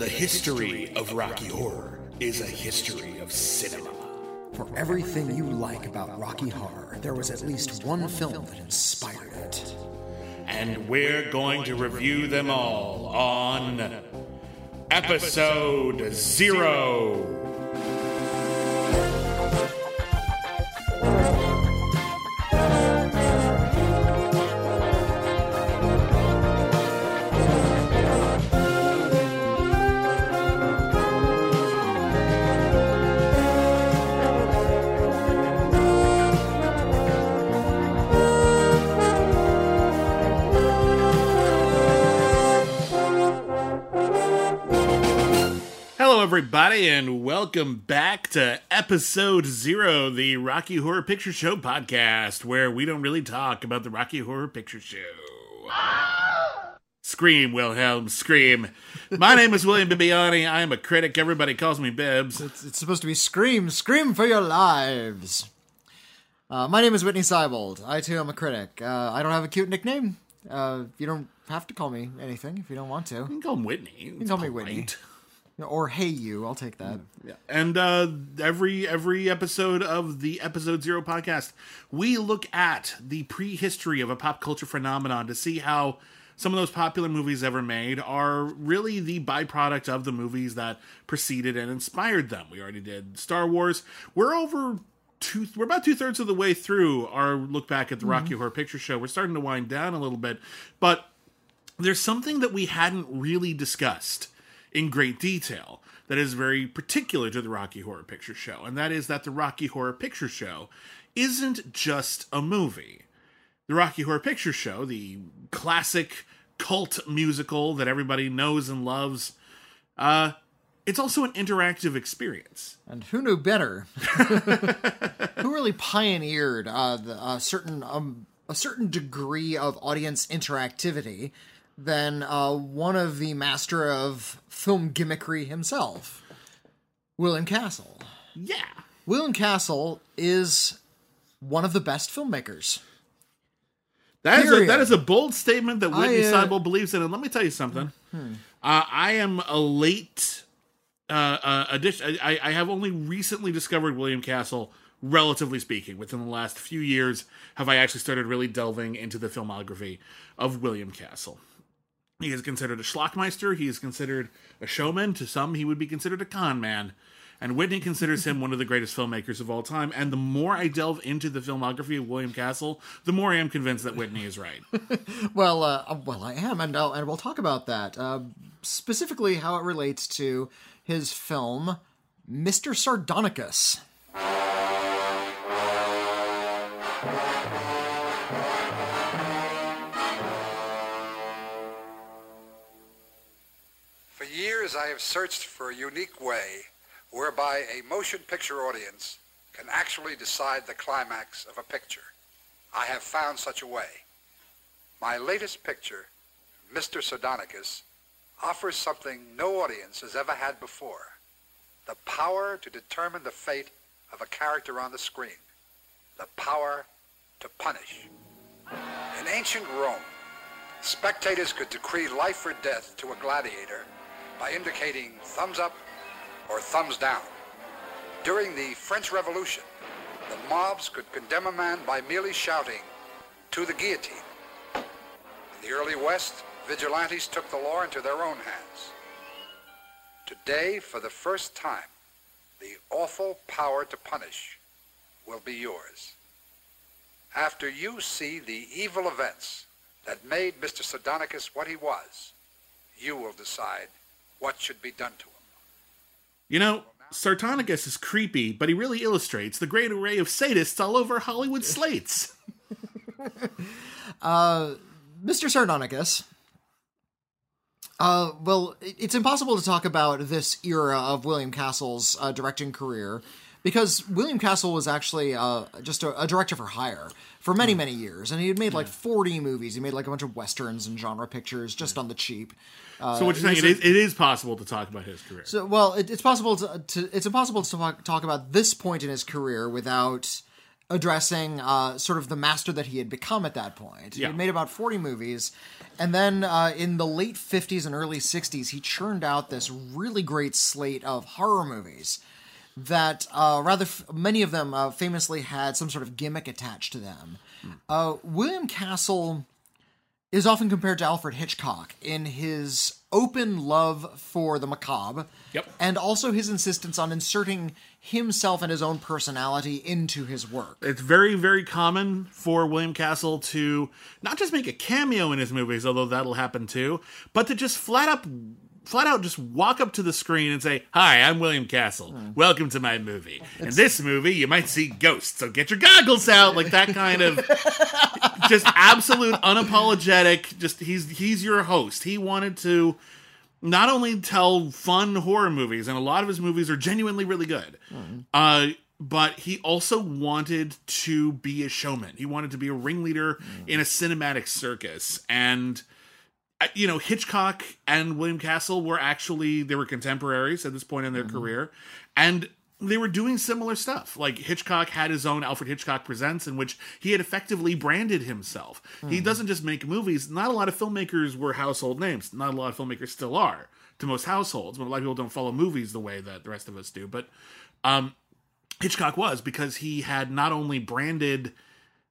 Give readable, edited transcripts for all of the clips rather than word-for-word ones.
The history of Rocky Horror is a history of cinema. For everything you like about Rocky Horror, there was at least one film that inspired it. And we're going to review them all on Episode 0. Everybody, and welcome back to Episode 0, the Rocky Horror Picture Show podcast, where we don't really talk about the Rocky Horror Picture Show. Scream, Wilhelm, scream. My name is William Bibbiani. I am a critic. Everybody calls me Bibbs. It's supposed to be scream, scream for your lives. My name is Whitney Seibold. I, too, am a critic. I don't have a cute nickname. You don't have to call me anything if you don't want to. You can call him Whitney. You can call me Whitney. Or hey you, I'll take that. Yeah. And every episode of the Episode 0 podcast, we look at the prehistory of a pop culture phenomenon to see how some of those popular movies ever made are really the byproduct of the movies that preceded and inspired them. We already did Star Wars. We're about 2/3 of the way through our look back at the Rocky Horror Picture Show. We're starting to wind down a little bit, but there's something that we hadn't really discussed in great detail that is very particular to the Rocky Horror Picture Show, and that is that the Rocky Horror Picture Show isn't just a movie. The Rocky Horror Picture Show, the classic cult musical that everybody knows and loves, it's also an interactive experience. And who knew better? Who really pioneered a certain degree of audience interactivity than one of the master of film gimmickry himself, William Castle. Yeah. William Castle is one of the best filmmakers. That is a bold statement that Whitney Seibold believes in, and let me tell you something. I am a late addition. I have only recently discovered William Castle, relatively speaking. Within the last few years have I actually started really delving into the filmography of William Castle. He is considered a schlockmeister. He is considered a showman. To some, he would be considered a con man. And Whitney considers him one of the greatest filmmakers of all time. And the more I delve into the filmography of William Castle, the more I am convinced that Whitney is right. Well, I am, and we'll talk about that. Specifically, how it relates to his film, Mr. Sardonicus. I have searched for a unique way whereby a motion picture audience can actually decide the climax of a picture. I have found such a way. My latest picture, Mr. Sardonicus, offers something no audience has ever had before: the power to determine the fate of a character on the screen, the power to punish. In ancient Rome, spectators could decree life or death to a gladiator by indicating thumbs up or thumbs down. During the French Revolution, the mobs could condemn a man by merely shouting, "To the guillotine." In the early West, vigilantes took the law into their own hands. Today, for the first time, the awful power to punish will be yours. After you see the evil events that made Mr. Sardonicus what he was, you will decide what should be done to him. You know, Sardonicus is creepy, but he really illustrates the great array of sadists all over Hollywood slates. Mr. Sardonicus. Well, it's impossible to talk about this era of William Castle's directing career, because William Castle was actually just a director for hire for many, many years. And he had made like 40 movies. He made like a bunch of Westerns and genre pictures just on the cheap. So what you're saying, it is possible to talk about his career. So, well, it's impossible to talk about this point in his career without addressing sort of the master that he had become at that point. Yeah. He had made about 40 movies, and then in the late 50s and early 60s, he churned out this really great slate of horror movies that many of them famously had some sort of gimmick attached to them. William Castle is often compared to Alfred Hitchcock in his open love for the macabre, and also his insistence on inserting himself and his own personality into his work. It's very, very common for William Castle to not just make a cameo in his movies, although that'll happen too, but to just flat out just walk up to the screen and say, "Hi, I'm William Castle. Welcome to my movie. In this movie, you might see ghosts, so get your goggles out." Like that kind of just absolute unapologetic, just he's your host. He wanted to not only tell fun horror movies, and a lot of his movies are genuinely really good, but he also wanted to be a showman. He wanted to be a ringleader in a cinematic circus. And you know, Hitchcock and William Castle were actually, they were contemporaries at this point in their career, and they were doing similar stuff. Like Hitchcock had his own Alfred Hitchcock Presents, in which he had effectively branded himself. He doesn't just make movies. Not a lot of filmmakers were household names. Not a lot of filmmakers still are to most households, but a lot of people don't follow movies the way that the rest of us do. But Hitchcock was, because he had not only branded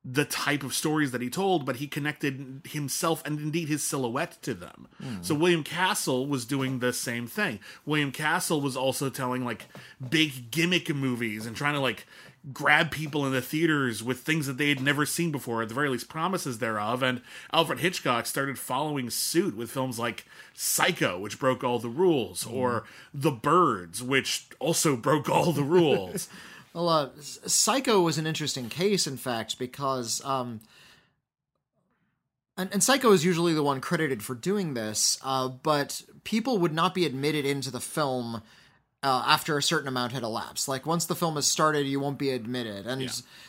the type of stories that he told, but he connected himself and indeed his silhouette to them. So William Castle was doing the same thing. William Castle was also telling like big gimmick movies and trying to like grab people in the theaters with things that they had never seen before, at the very least promises thereof. And Alfred Hitchcock started following suit with films like Psycho, which broke all the rules, or The Birds, which also broke all the rules. Well, Psycho was an interesting case, in fact, because and Psycho is usually the one credited for doing this, but people would not be admitted into the film after a certain amount had elapsed. Like, once the film has started, you won't be admitted. And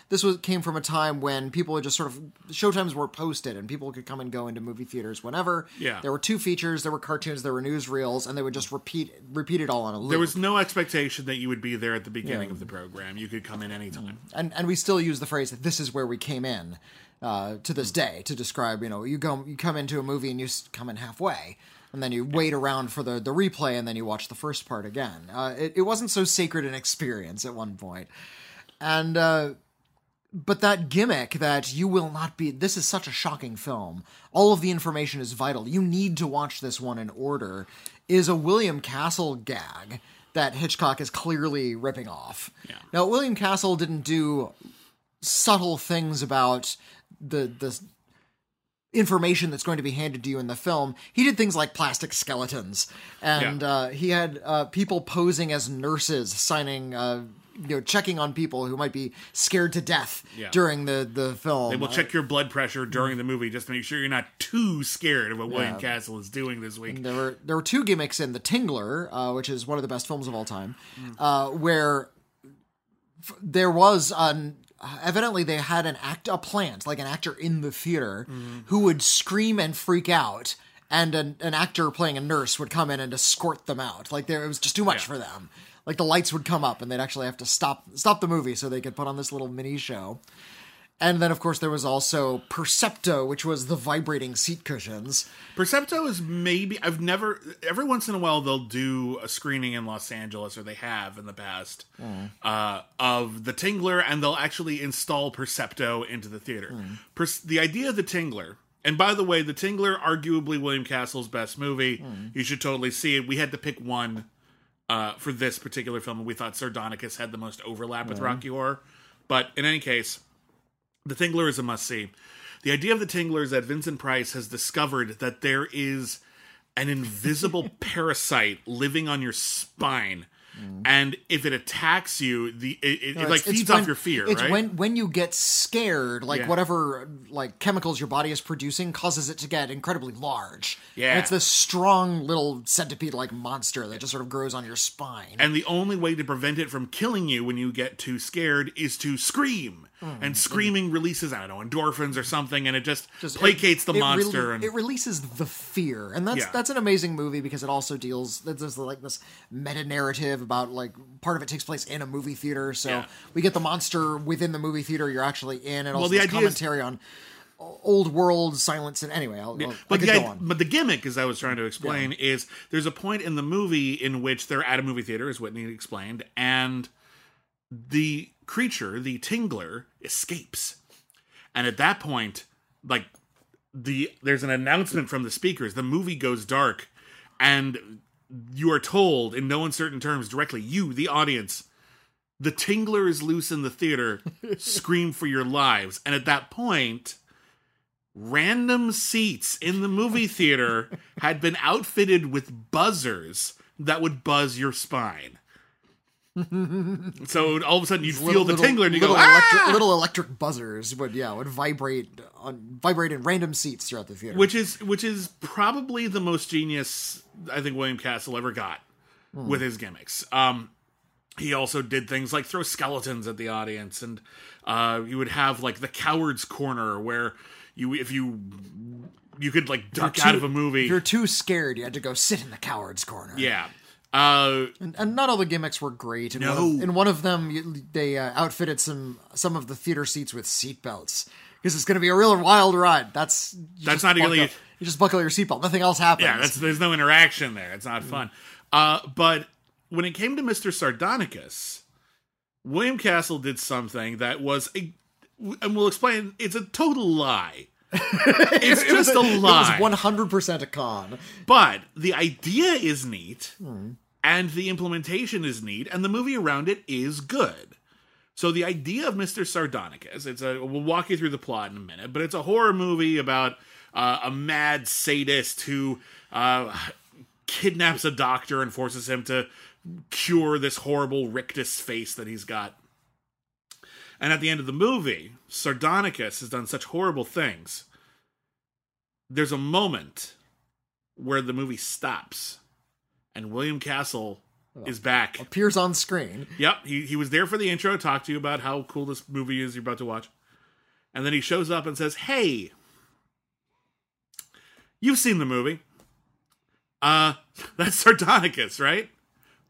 this came from a time when people would just sort of, showtimes were posted, and people could come and go into movie theaters whenever. There were two features, there were cartoons, there were newsreels, and they would just repeat it all on a loop. There was no expectation that you would be there at the beginning of the program. You could come in anytime. And we still use the phrase, "This is where we came in," to this day, to describe, you know, you come into a movie and you come in halfway. And then you wait around for the replay, and then you watch the first part again. It wasn't so sacred an experience at one point. And, but that gimmick that you will not be, this is such a shocking film, all of the information is vital, you need to watch this one in order, is a William Castle gag that Hitchcock is clearly ripping off. Now, William Castle didn't do subtle things about the information that's going to be handed to you in the film. He did things like plastic skeletons, and he had people posing as nurses signing, you know, checking on people who might be scared to death during the film. They will check your blood pressure during the movie just to make sure you're not too scared of what William Castle is doing this week. And there were two gimmicks in The Tingler, which is one of the best films of all time, where there was an evidently they had a plant, like an actor in the theater who would scream and freak out, and an actor playing a nurse would come in and escort them out. Like it was just too much for them. Like the lights would come up and they'd actually have to stop the movie so they could put on this little mini show. And then, of course, there was also Percepto, which was the vibrating seat cushions. Percepto is every once in a while they'll do a screening in Los Angeles, or they have in the past, of The Tingler, and they'll actually install Percepto into the theater. The idea of The Tingler, and by the way, The Tingler, arguably William Castle's best movie. You should totally see it. We had to pick one for this particular film, and we thought Sardonicus had the most overlap with Rocky Horror. But in any case, The Tingler is a must-see. The idea of The Tingler is that Vincent Price has discovered that there is an invisible parasite living on your spine. And if it attacks you, it feeds off your fear, right? It's when you get scared, whatever chemicals your body is producing causes it to get incredibly large. Yeah. And it's this strong little centipede-like monster that just sort of grows on your spine. And the only way to prevent it from killing you when you get too scared is to scream. and screaming releases, I don't know, endorphins or something, and it just placates the monster. It releases the fear, and that's an amazing movie because it also deals, there's like this meta-narrative about, like, part of it takes place in a movie theater, so we get the monster within the movie theater you're actually in, and also the commentary on old world silence, and anyway, but the gimmick, as I was trying to explain, is there's a point in the movie in which they're at a movie theater, as Whitney explained, and the creature, the Tingler, escapes, and at that point, like, there's an announcement from the speakers, the movie goes dark, and you are told in no uncertain terms directly, you, the audience, the Tingler is loose in the theater, scream for your lives, and at that point, random seats in the movie theater had been outfitted with buzzers that would buzz your spine. So all of a sudden you'd feel the Tingler and you go, ah! Little electric buzzers would vibrate in random seats throughout the theater. Which is probably the most genius I think William Castle ever got with his gimmicks. He also did things like throw skeletons at the audience, and you would have like the Coward's Corner where you could like duck out of a movie. If you're too scared, you had to go sit in the Coward's Corner. Yeah. And not all the gimmicks were great. In one of them, they outfitted some of the theater seats with seatbelts. Because it's going to be a real wild ride. That's not really... You just buckle your seatbelt. Nothing else happens. Yeah, there's no interaction there. It's not fun. But when it came to Mr. Sardonicus, William Castle did something that was a... And we'll explain, it's a total lie. It's just a lie. It was 100% a con. But the idea is neat, and the implementation is neat, and the movie around it is good. So the idea of Mr. Sardonicus, we'll walk you through the plot in a minute, but it's a horror movie about a mad sadist who kidnaps a doctor and forces him to cure this horrible rictus face that he's got. And at the end of the movie, Sardonicus has done such horrible things. There's a moment where the movie stops and William Castle is back. Appears on screen. Yep. He was there for the intro, talked to you about how cool this movie is you're about to watch. And then he shows up and says, hey, you've seen the movie. That's Sardonicus, right?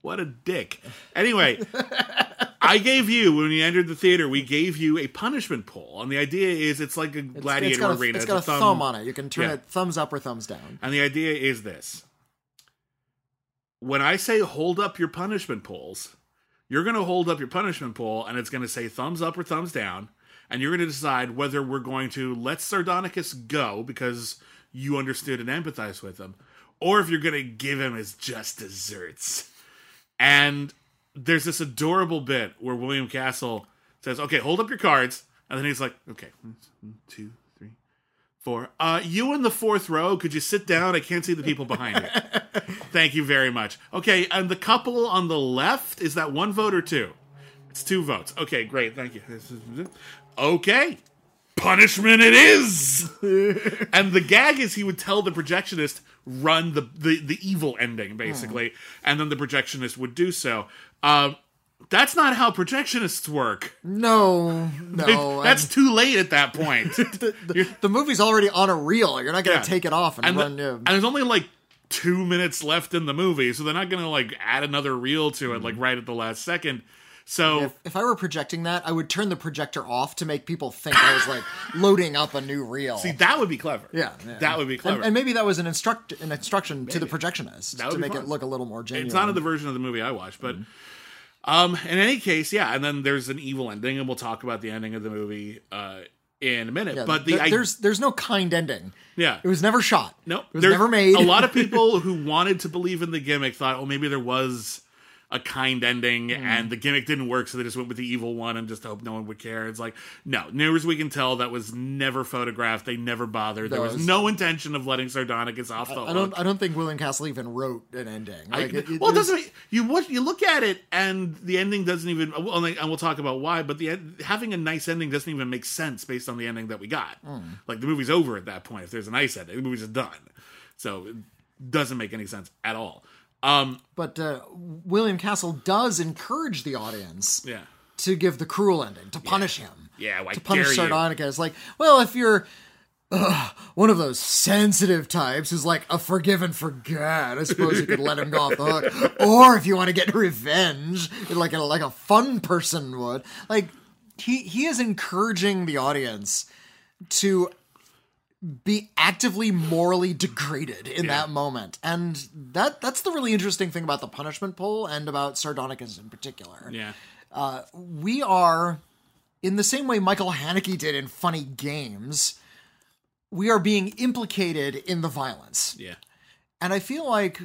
What a dick. Anyway... I gave you, when we entered the theater, we gave you a punishment pole. And the idea is it's like a gladiator arena. It's got a thumb on it. You can turn it thumbs up or thumbs down. And the idea is this. When I say hold up your punishment poles, you're going to hold up your punishment pole and it's going to say thumbs up or thumbs down. And you're going to decide whether we're going to let Sardonicus go because you understood and empathized with him. Or if you're going to give him his just desserts. And... There's this adorable bit where William Castle says, okay, hold up your cards. And then he's like, okay, 1, 2, 3, 4. You in the fourth row, could you sit down? I can't see the people behind you. Thank you very much. Okay, and the couple on the left, is that one vote or two? It's 2 votes. Okay, great, thank you. Okay, punishment it is. And the gag is he would tell the projectionist, run the evil ending, basically. And then the projectionist would do so. That's not how projectionists work. No. That's too late at that point. The movie's already on a reel. You're not going to take it off and run new. And there's only like 2 minutes left in the movie, so they're not going to like add another reel to it like right at the last second. So if I were projecting that, I would turn the projector off to make people think I was like loading up a new reel. See, that would be clever. Yeah. That would be clever. And maybe that was an instruction to the projectionist to make it look a little more genuine. It's not in the version of the movie I watched, but in any case, and then there's an evil ending, and we'll talk about the ending of the movie in a minute. But there's no kind ending. Yeah. It was never shot. No. It was never made. A lot of people who wanted to believe in the gimmick thought, oh, maybe there was a kind ending, and the gimmick didn't work, so they just went with the evil one and just hoped no one would care. It's like, no, near as we can tell, that was never photographed. They never bothered. There was no intention of letting Sardonicus off the hook. I don't think William Castle even wrote an ending. Like, you look at it, and the ending doesn't even... And we'll talk about why, but having a nice ending doesn't even make sense based on the ending that we got. Like, the movie's over at that point. If there's a nice ending, the movie's done. So it doesn't make any sense at all. But William Castle does encourage the audience to give the cruel ending, to punish him. Yeah, why to punish Sardonicus. Like, well, if you're one of those sensitive types who's like a forgive and forget, I suppose you could let him go off the hook. Or if you want to get revenge, like a fun person would. Like, he is encouraging the audience to be actively morally degraded in that moment. And that's the really interesting thing about the punishment pool and about Sardonicus in particular. Yeah. We are, in the same way Michael Haneke did in Funny Games, we are being implicated in the violence. Yeah. And I feel like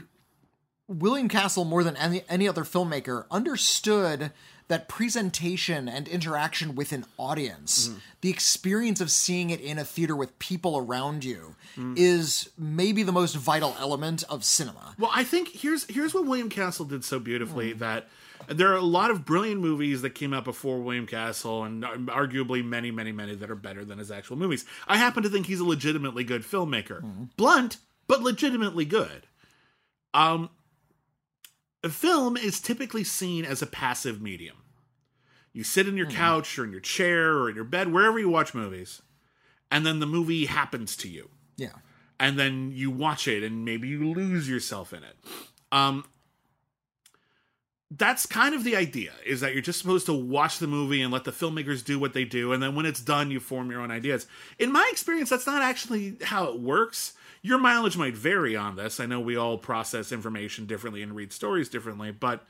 William Castle, more than any other filmmaker, understood that presentation and interaction with an audience, the experience of seeing it in a theater with people around you, is maybe the most vital element of cinema. Well, I think here's what William Castle did so beautifully, that there are a lot of brilliant movies that came out before William Castle, and arguably many, many, many that are better than his actual movies. I happen to think he's a legitimately good filmmaker. Blunt, but legitimately good. A film is typically seen as a passive medium. You sit in your couch or in your chair or in your bed, wherever you watch movies, and then the movie happens to you. Yeah. And then you watch it and maybe you lose yourself in it. That's kind of the idea, is that you're just supposed to watch the movie and let the filmmakers do what they do. And then when it's done, you form your own ideas. In my experience, that's not actually how it works. Your mileage might vary on this. I know we all process information differently and read stories differently, but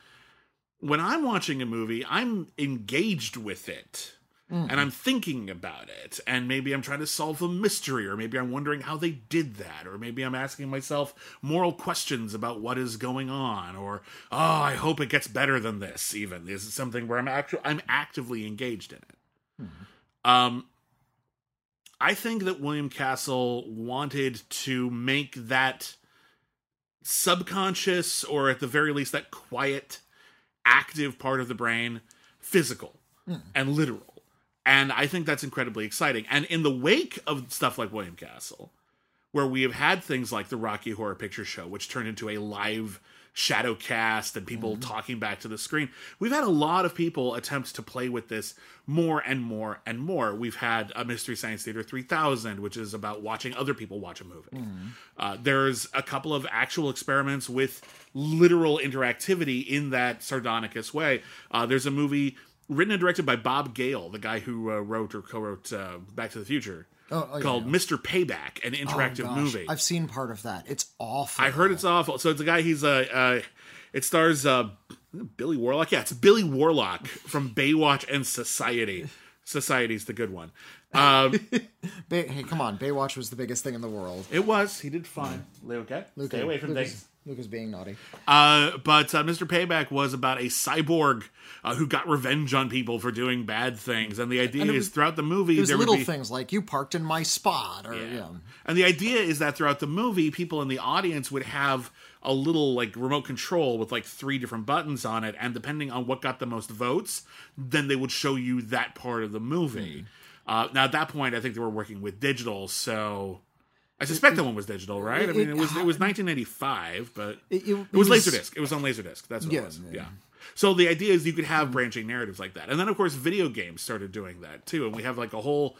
when I'm watching a movie, I'm engaged with it and I'm thinking about it. And maybe I'm trying to solve a mystery, or maybe I'm wondering how they did that. Or maybe I'm asking myself moral questions about what is going on, or, oh, I hope it gets better than this. Even this is something where I'm actively engaged in it. I think that William Castle wanted to make that subconscious, or at the very least that quiet, active part of the brain, physical and literal. And I think that's incredibly exciting. And in the wake of stuff like William Castle, where we have had things like the Rocky Horror Picture Show, which turned into a live shadow cast and people talking back to the screen, we've had a lot of people attempt to play with this more and more and more. We've had a Mystery Science Theater 3000, which is about watching other people watch a movie. There's a couple of actual experiments with literal interactivity in that Sardonicus way. There's a movie written and directed by Bob Gale, the guy who wrote or co-wrote Back to the Future, called Mr. Payback, an interactive movie. I've seen part of that. It's awful. I heard it's awful. So it's a guy, he's it stars Billy Warlock. Yeah, it's Billy Warlock from Baywatch and Society. Society's the good one. Hey, come on. Baywatch was the biggest thing in the world. It was. He did fine. Luke, stay away from things. Luke is being naughty. But Mr. Payback was about a cyborg who got revenge on people for doing bad things. And the idea is throughout the movie... There's little things like, you parked in my spot. Or, And the idea is that throughout the movie, people in the audience would have a little like remote control with like 3 different buttons on it. And depending on what got the most votes, then they would show you that part of the movie. Now, at that point, I think they were working with digital, so... I suspect that one was digital, right? I mean, it was 1985, but it was LaserDisc. It was on LaserDisc. That's what it was. Yeah. So the idea is you could have branching narratives like that. And then, of course, video games started doing that, too. And we have like a whole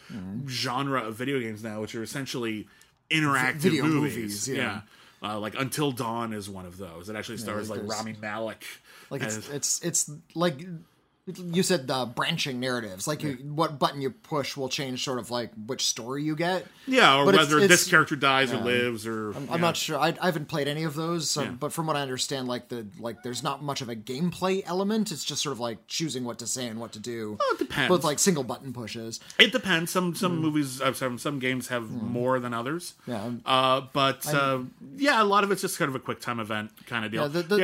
genre of video games now, which are essentially interactive movies. Yeah. Like Until Dawn is one of those. It actually stars like Rami Malek. Like it's like... You said the branching narratives, like what button you push will change sort of like which story you get. Yeah, or but whether this character dies or lives, or I'm not sure. I haven't played any of those, but from what I understand, like there's not much of a gameplay element. It's just sort of like choosing what to say and what to do. Well, it depends. Both like single button pushes. It depends. Some movies, some games have more than others. Yeah. A lot of it's just kind of a quick time event kind of deal. Yeah, the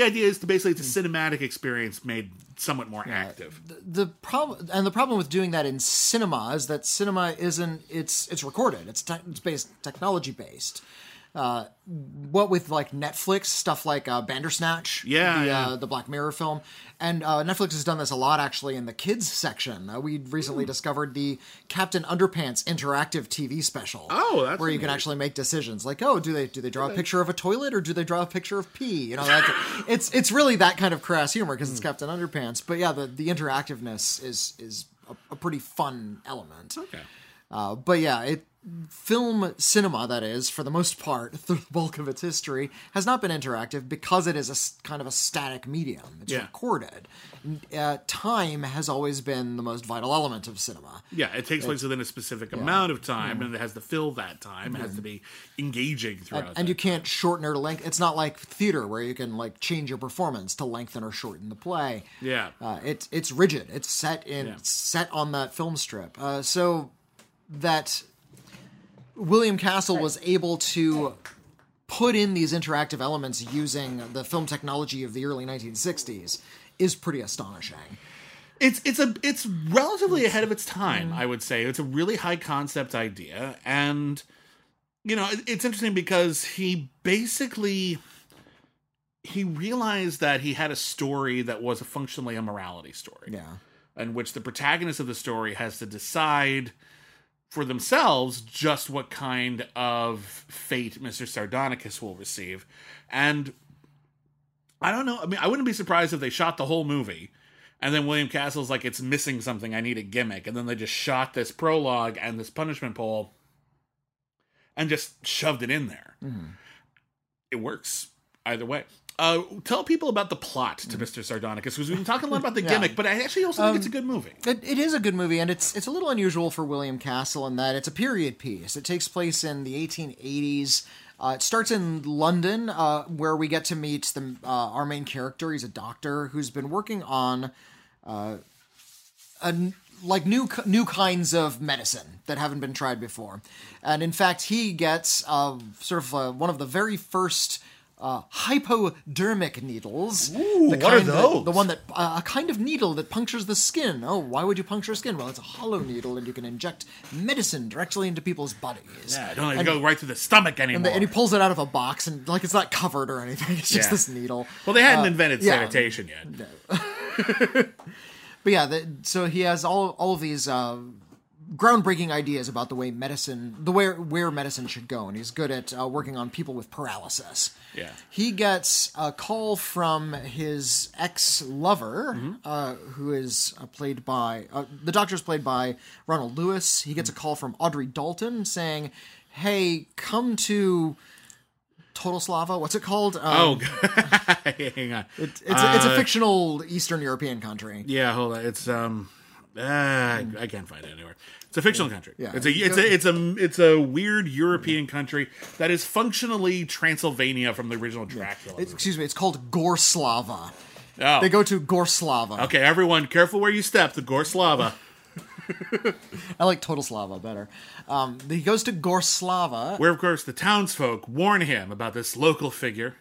idea is to basically it's a cinematic experience made somewhat more active. The problem with doing that in cinema is that cinema isn't. It's recorded. It's based technology based. What with like Netflix stuff like Bandersnatch, the Black Mirror film, and Netflix has done this a lot actually in the kids section. We recently discovered the Captain Underpants interactive TV special. Oh, that's where amazing. You can actually make decisions like, oh, do they draw a picture of a toilet or do they draw a picture of pee? You know, it's really that kind of crass humor because it's Captain Underpants. But yeah, the interactiveness is. a pretty fun element. Okay. But yeah, film cinema, that is, for the most part, through the bulk of its history, has not been interactive because it is a kind of a static medium. It's recorded. Time has always been the most vital element of cinema. Yeah, it takes place within a specific amount of time, and it has to fill that time. It has to be engaging throughout. And you can't shorten or lengthen. It's not like theater where you can like change your performance to lengthen or shorten the play. Yeah, it's rigid. It's set on that film strip. So that William Castle was able to put in these interactive elements using the film technology of the early 1960s is pretty astonishing. It's relatively ahead of its time, I would say. It's a really high concept idea, and you know, it's interesting because he basically realized that he had a story that was functionally a morality story. Yeah. In which the protagonist of the story has to decide for themselves just what kind of fate Mr. Sardonicus will receive. And I don't know. I mean, I wouldn't be surprised if they shot the whole movie and then William Castle's like, it's missing something. I need a gimmick. And then they just shot this prologue and this punishment poll and just shoved it in there. Mm-hmm. It works either way. Tell people about the plot to Mr. Sardonicus, because we've been talking a lot about the gimmick, but I actually also think it's a good movie. It is a good movie, and it's a little unusual for William Castle in that it's a period piece. It takes place in the 1880s. It starts in London, where we get to meet our main character. He's a doctor who's been working on new kinds of medicine that haven't been tried before. And in fact, he gets one of the very first hypodermic needles. Ooh, what are those? The one that a kind of needle that punctures the skin. Oh, why would you puncture skin? Well, it's a hollow needle, and you can inject medicine directly into people's bodies. Yeah, I don't go right through the stomach anymore. And he pulls it out of a box, and like it's not covered or anything. It's just this needle. Well, they hadn't invented sanitation yet. No. But yeah, so he has all of these groundbreaking ideas about the way medicine, where medicine should go, and he's good at working on people with paralysis. Yeah, he gets a call from his ex-lover, who is played by the doctor's played by Ronald Lewis. He gets a call from Audrey Dalton saying, "Hey, come to Totoslava." What's it called? Hang on. It's a fictional Eastern European country. Yeah, hold on. It's I can't find it anywhere. It's a fictional country. Yeah. It's a weird European country that is functionally Transylvania from the original Dracula. Yeah. It's called Gorslava. Oh. They go to Gorslava. Okay, everyone, careful where you step. The Gorslava. I like Totoslava better. He goes to Gorslava, where of course the townsfolk warn him about this local figure,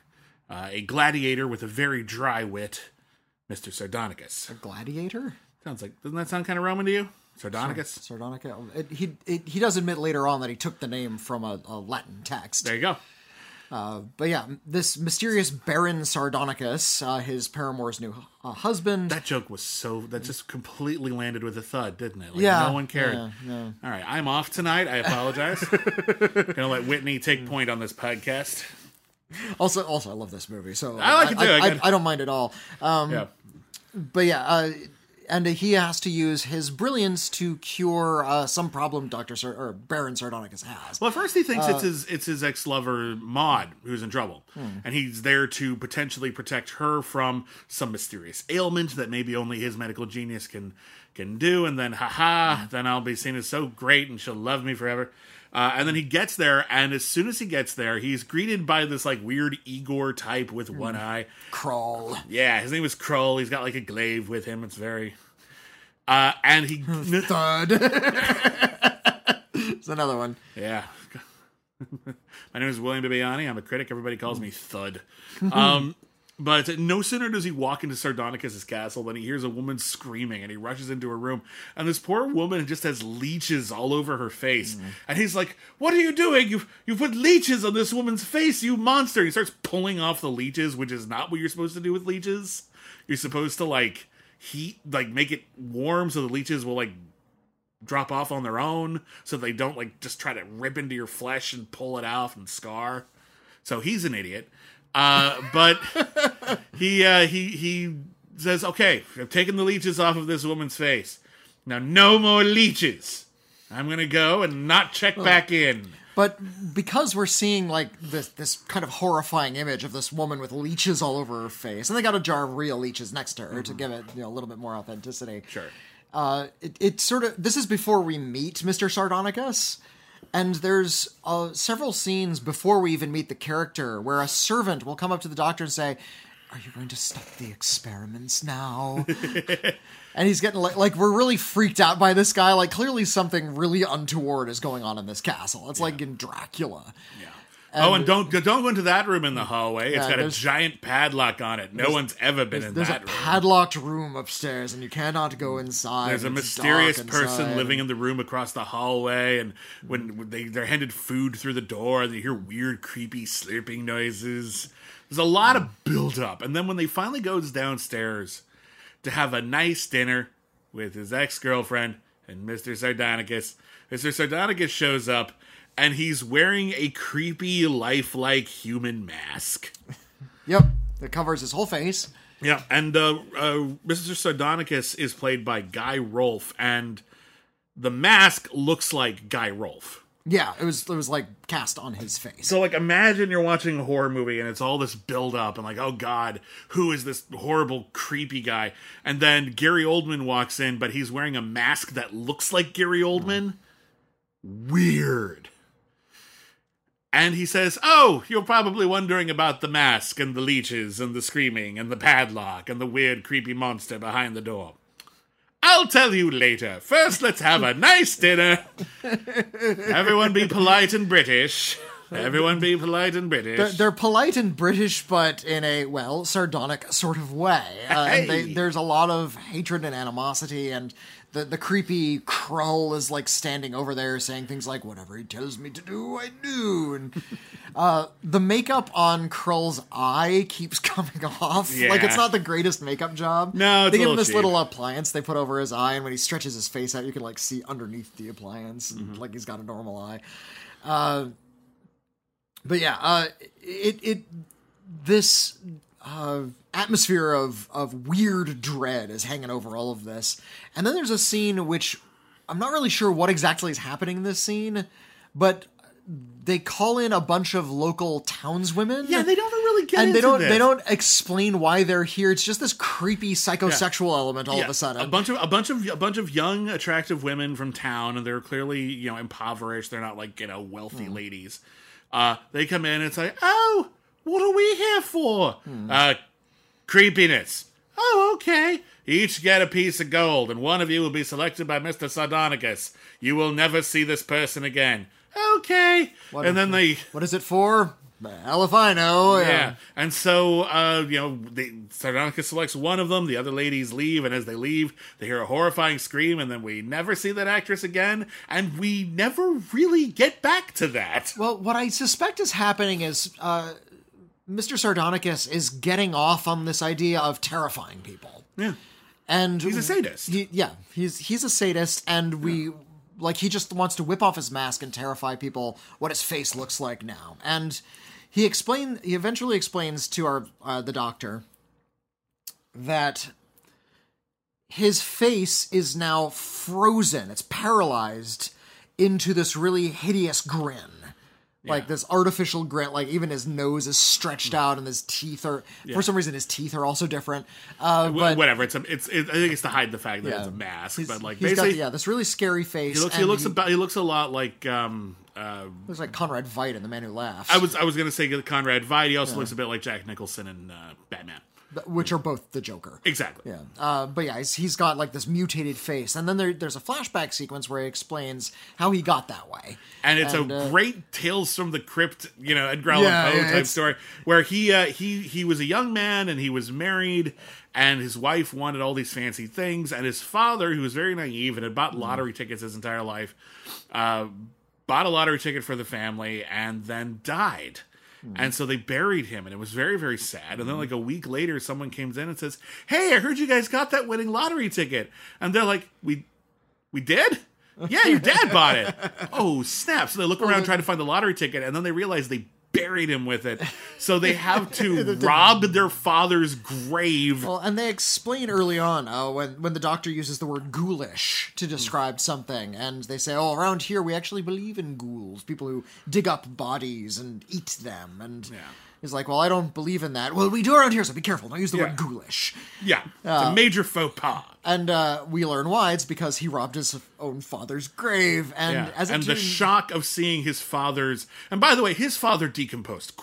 a gladiator with a very dry wit, Mr. Sardonicus. A gladiator? Doesn't that sound kind of Roman to you? Sardonicus? Sardonicus. He does admit later on that he took the name from a Latin text. There you go. But yeah, this mysterious Baron Sardonicus, his paramour's new husband. That joke was that just completely landed with a thud, didn't it? Like, no one cared. Yeah. All right, I'm off tonight. I apologize. Gonna let Whitney take point on this podcast. Also, I love this movie, so I don't mind at all. But yeah. And he has to use his brilliance to cure some problem Baron Sardonicus has. Well, at first he thinks it's his ex-lover, Maud, who's in trouble. And he's there to potentially protect her from some mysterious ailment that maybe only his medical genius can do. And then, then I'll be seen as so great and she'll love me forever. And then he gets there, and as soon as he gets there, he's greeted by this, like, weird Igor type with one eye. Crawl. Yeah, his name is Krull. He's got, like, a glaive with him. It's very... and he... Thud. It's another one. Yeah. My name is William Bibbiani. I'm a critic. Everybody calls me Thud. But no sooner does he walk into Sardonicus' castle than he hears a woman screaming, and he rushes into her room. And this poor woman just has leeches all over her face. And he's like, "What are you doing? You put leeches on this woman's face, you monster!" And he starts pulling off the leeches, which is not what you're supposed to do with leeches. You're supposed to, like, heat, like, make it warm so the leeches will, like, drop off on their own, so they don't, like, just try to rip into your flesh and pull it off and scar. So he's an idiot. But he says, "Okay, I've taken the leeches off of this woman's face. Now, no more leeches. I'm going to go and not check back in. But because we're seeing, like, this kind of horrifying image of this woman with leeches all over her face, and they got a jar of real leeches next to her to give it, you know, a little bit more authenticity. Sure. It sort of... This is before we meet Mr. Sardonicus, and there's several scenes before we even meet the character where a servant will come up to the doctor and say... Are you going to stop the experiments now? And he's getting like, we're really freaked out by this guy. Like, clearly something really untoward is going on in this castle. It's like in Dracula. Yeah. And and don't go into that room in the hallway. It's got a giant padlock on it. No one's ever been in that room. There's a padlocked room upstairs, and you cannot go inside. There's a mysterious person living in the room across the hallway, and when they're handed food through the door, and you hear weird, creepy slurping noises. There's a lot of build-up. And then when they finally goes downstairs to have a nice dinner with his ex-girlfriend and Mr. Sardonicus, Mr. Sardonicus shows up, and he's wearing a creepy, lifelike human mask. Yep. That covers his whole face. Yeah. And Mr. Sardonicus is played by Guy Rolfe, and the mask looks like Guy Rolfe. Yeah, it was like cast on his face. So like, imagine you're watching a horror movie and it's all this build up and like, oh God, who is this horrible, creepy guy? And then Gary Oldman walks in, but he's wearing a mask that looks like Gary Oldman. Weird. And he says, oh, you're probably wondering about the mask and the leeches and the screaming and the padlock and the weird, creepy monster behind the door. I'll tell you later. First, let's have a nice dinner. Everyone be polite and British. Everyone be polite and British. They're polite and British, but in a, well, sardonic sort of way. Hey. And there's a lot of hatred and animosity, and the creepy Krull is, like, standing over there saying things like, whatever he tells me to do, I do. And the makeup on Krull's eye keeps coming off. Yeah. Like, it's not the greatest makeup job. No, it's They give him this cheap. Little appliance they put over his eye, and when he stretches his face out, you can, like, see underneath the appliance, and, like, he's got a normal eye. But yeah, this atmosphere of weird dread is hanging over all of this. And then there's a scene which I'm not really sure what exactly is happening in this scene, but they call in a bunch of local townswomen. Yeah, they don't really get into this. And they don't explain why they're here. It's just this creepy psychosexual element all of a sudden. A bunch of young, attractive women from town, and they're clearly, you know, impoverished. They're not like, you know, wealthy ladies. They come in and say, oh, what are we here for? Creepiness. Oh, okay. Each get a piece of gold, and one of you will be selected by Mr. Sardonicus. You will never see this person again. Okay. What is it for? Hell if I know. Yeah. And so, you know, Sardonicus selects one of them. The other ladies leave, and as they leave, they hear a horrifying scream, and then we never see that actress again, and we never really get back to that. Well, what I suspect is happening is Mr. Sardonicus is getting off on this idea of terrifying people. Yeah. And he's a sadist. He's a sadist, and we... Yeah. Like, he just wants to whip off his mask and terrify people what his face looks like now. And he eventually explains to the doctor that his face is now frozen. It's paralyzed into this really hideous grin. Yeah. Like, this artificial grin. Like, even his nose is stretched out, and his teeth are... Yeah. For some reason, his teeth are also different. But whatever. I think it's to hide the fact that it's a mask. But, like, basically... He's got, this really scary face. He looks a lot like... looks like Conrad Veidt in The Man Who Laughs. I was going to say Conrad Veidt. He also looks a bit like Jack Nicholson in Batman. Which are both the Joker. Exactly. Yeah. But yeah, he's got like this mutated face. And then there's a flashback sequence where he explains how he got that way. And it's a great Tales from the Crypt, you know, Edgar Allan Poe type story where he was a young man and he was married and his wife wanted all these fancy things. And his father, who was very naive and had bought lottery tickets his entire life, bought a lottery ticket for the family and then died. And so they buried him, and it was very, very sad. And then like a week later, someone comes in and says, hey, I heard you guys got that winning lottery ticket. And they're like, we did? Yeah, your dad bought it. Oh, snap. So they look around trying to find the lottery ticket, and then they realize they buried him with it. So they have to rob their father's grave. Well, and they explain early on when the doctor uses the word ghoulish to describe something. And they say, oh, around here we actually believe in ghouls. People who dig up bodies and eat them. And he's like, well, I don't believe in that. Well, we do around here, so be careful. Don't use the word ghoulish. Yeah, it's a major faux pas. And we learn why. It's because he robbed his own father's grave. And the shock of seeing his father's... And by the way, his father decomposed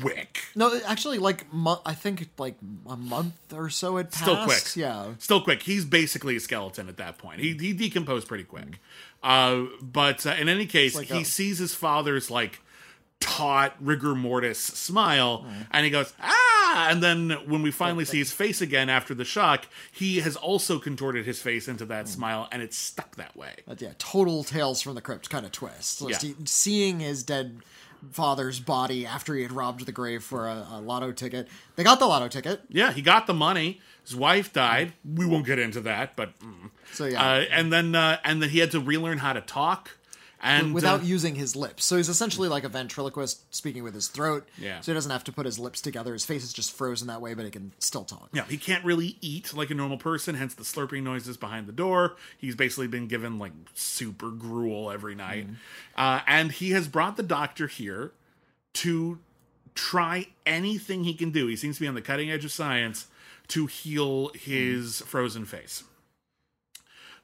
quick. No, actually, I think like a month or so had passed. Still quick. Yeah. Still quick. He's basically a skeleton at that point. He decomposed pretty quick. But in any case, he sees his father's taut rigor mortis smile, and he goes, ah! And then when we finally see his face again after the shock, he has also contorted his face into that smile, and it's stuck that way. But yeah, total Tales from the Crypt kind of twist. So seeing his dead father's body after he had robbed the grave for a lotto ticket. They got the lotto ticket. Yeah, he got the money. His wife died. We won't get into that, but... So yeah. And then he had to relearn how to talk. And, without using his lips. So he's essentially like a ventriloquist speaking with his throat. Yeah. So he doesn't have to put his lips together. His face is just frozen that way, but he can still talk. Yeah, he can't really eat like a normal person, hence the slurping noises behind the door. He's basically been given super gruel every night. And he has brought the doctor here to try anything he can do. He seems to be on the cutting edge of science to heal his frozen face.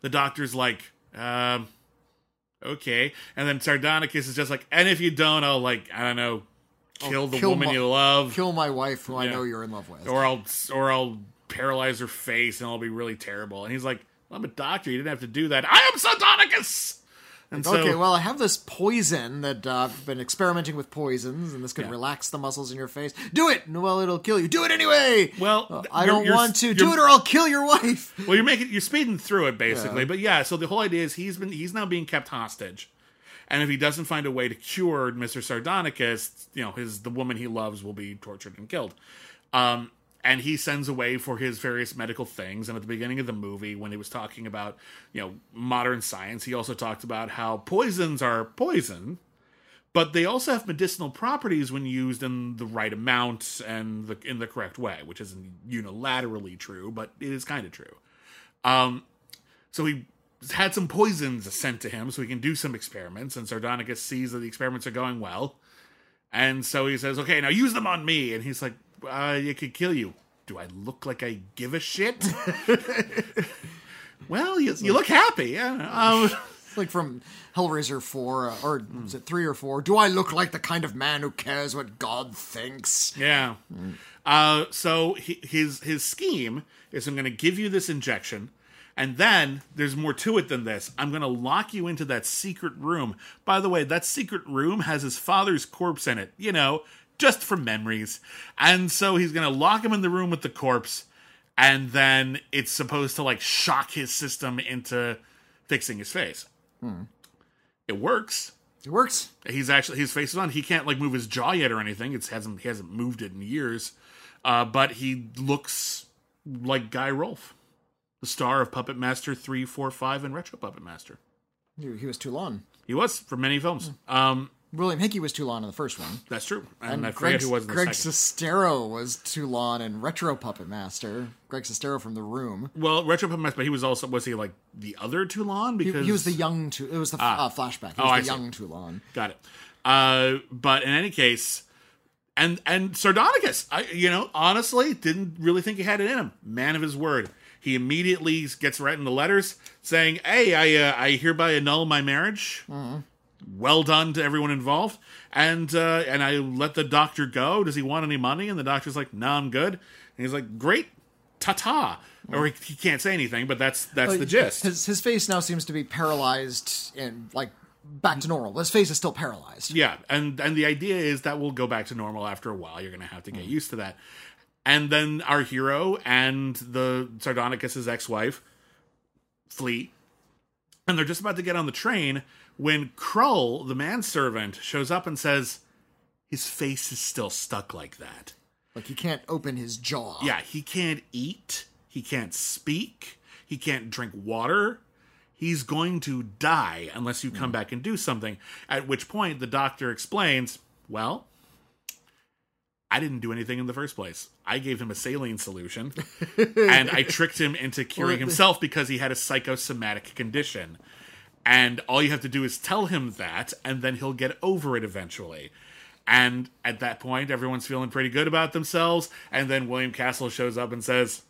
The doctor's like... okay. And then Sardonicus is just like, and if you don't, I'll kill the woman you love. Kill my wife who I know you're in love with. Or I'll paralyze her face and I'll be really terrible. And he's like, well, I'm a doctor. You didn't have to do that. I am Sardonicus! And okay, well, I have this poison that I've been experimenting with poisons, and this can relax the muscles in your face. Do it! Well, it'll kill you. Do it anyway! Well, I don't want to. Do it or I'll kill your wife! Well, you're speeding through it, basically. Yeah. But yeah, so the whole idea is he's now being kept hostage. And if he doesn't find a way to cure Mr. Sardonicus, the woman he loves will be tortured and killed. And he sends away for his various medical things. And at the beginning of the movie, when he was talking about, modern science, he also talked about how poisons are poison, but they also have medicinal properties when used in the right amount and in the correct way, which isn't unilaterally true, but it is kind of true. So he had some poisons sent to him so he can do some experiments. And Sardonicus sees that the experiments are going well. And so he says, okay, now use them on me. And he's like, it could kill you. Do I look like I give a shit? Well, you look happy. It's like from Hellraiser 4, or is it 3 or 4? Do I look like the kind of man who cares what God thinks? Yeah. So his scheme is, I'm going to give you this injection, and then there's more to it than this. I'm going to lock you into that secret room. By the way, that secret room has his father's corpse in it. Just from memories. And so he's going to lock him in the room with the corpse, and then it's supposed to shock his system into fixing his face. It works. It works. He's actually, his face is on. He can't move his jaw yet or anything. He hasn't moved it in years. But he looks like Guy Rolfe, the star of Puppet Master 3, 4, 5, and Retro Puppet Master. He was Toulon. He was, for many films. William Hickey was Toulon in the first one. That's true. And I forget who was in the second. Greg Sestero was Toulon in Retro Puppet Master. Greg Sestero from The Room. Well, Retro Puppet Master, but he was he the other Toulon? Because he was the young Toulon. It was the flashback. He was the young Toulon. Got it. But in any case, and Sardonicus, honestly, didn't really think he had it in him. Man of his word. He immediately gets right in the letters saying, hey, I hereby annul my marriage. Mm-hmm. Well done to everyone involved. And I let the doctor go. Does he want any money? And the doctor's like, no, I'm good. And he's like, great. Ta-ta. Or he can't say anything, but that's the gist. His face now seems to be paralyzed and back to normal. His face is still paralyzed. Yeah. And the idea is that will go back to normal after a while. You're going to have to get used to that. And then our hero and the Sardonicus' ex-wife flee. And they're just about to get on the train when Krull, the manservant, shows up and says, his face is still stuck like that. He can't open his jaw. Yeah, he can't eat. He can't speak. He can't drink water. He's going to die unless you come back and do something. At which point the doctor explains, well, I didn't do anything in the first place. I gave him a saline solution, and I tricked him into curing himself because he had a psychosomatic condition. And all you have to do is tell him that, and then he'll get over it eventually. And at that point, everyone's feeling pretty good about themselves, and then William Castle shows up and says,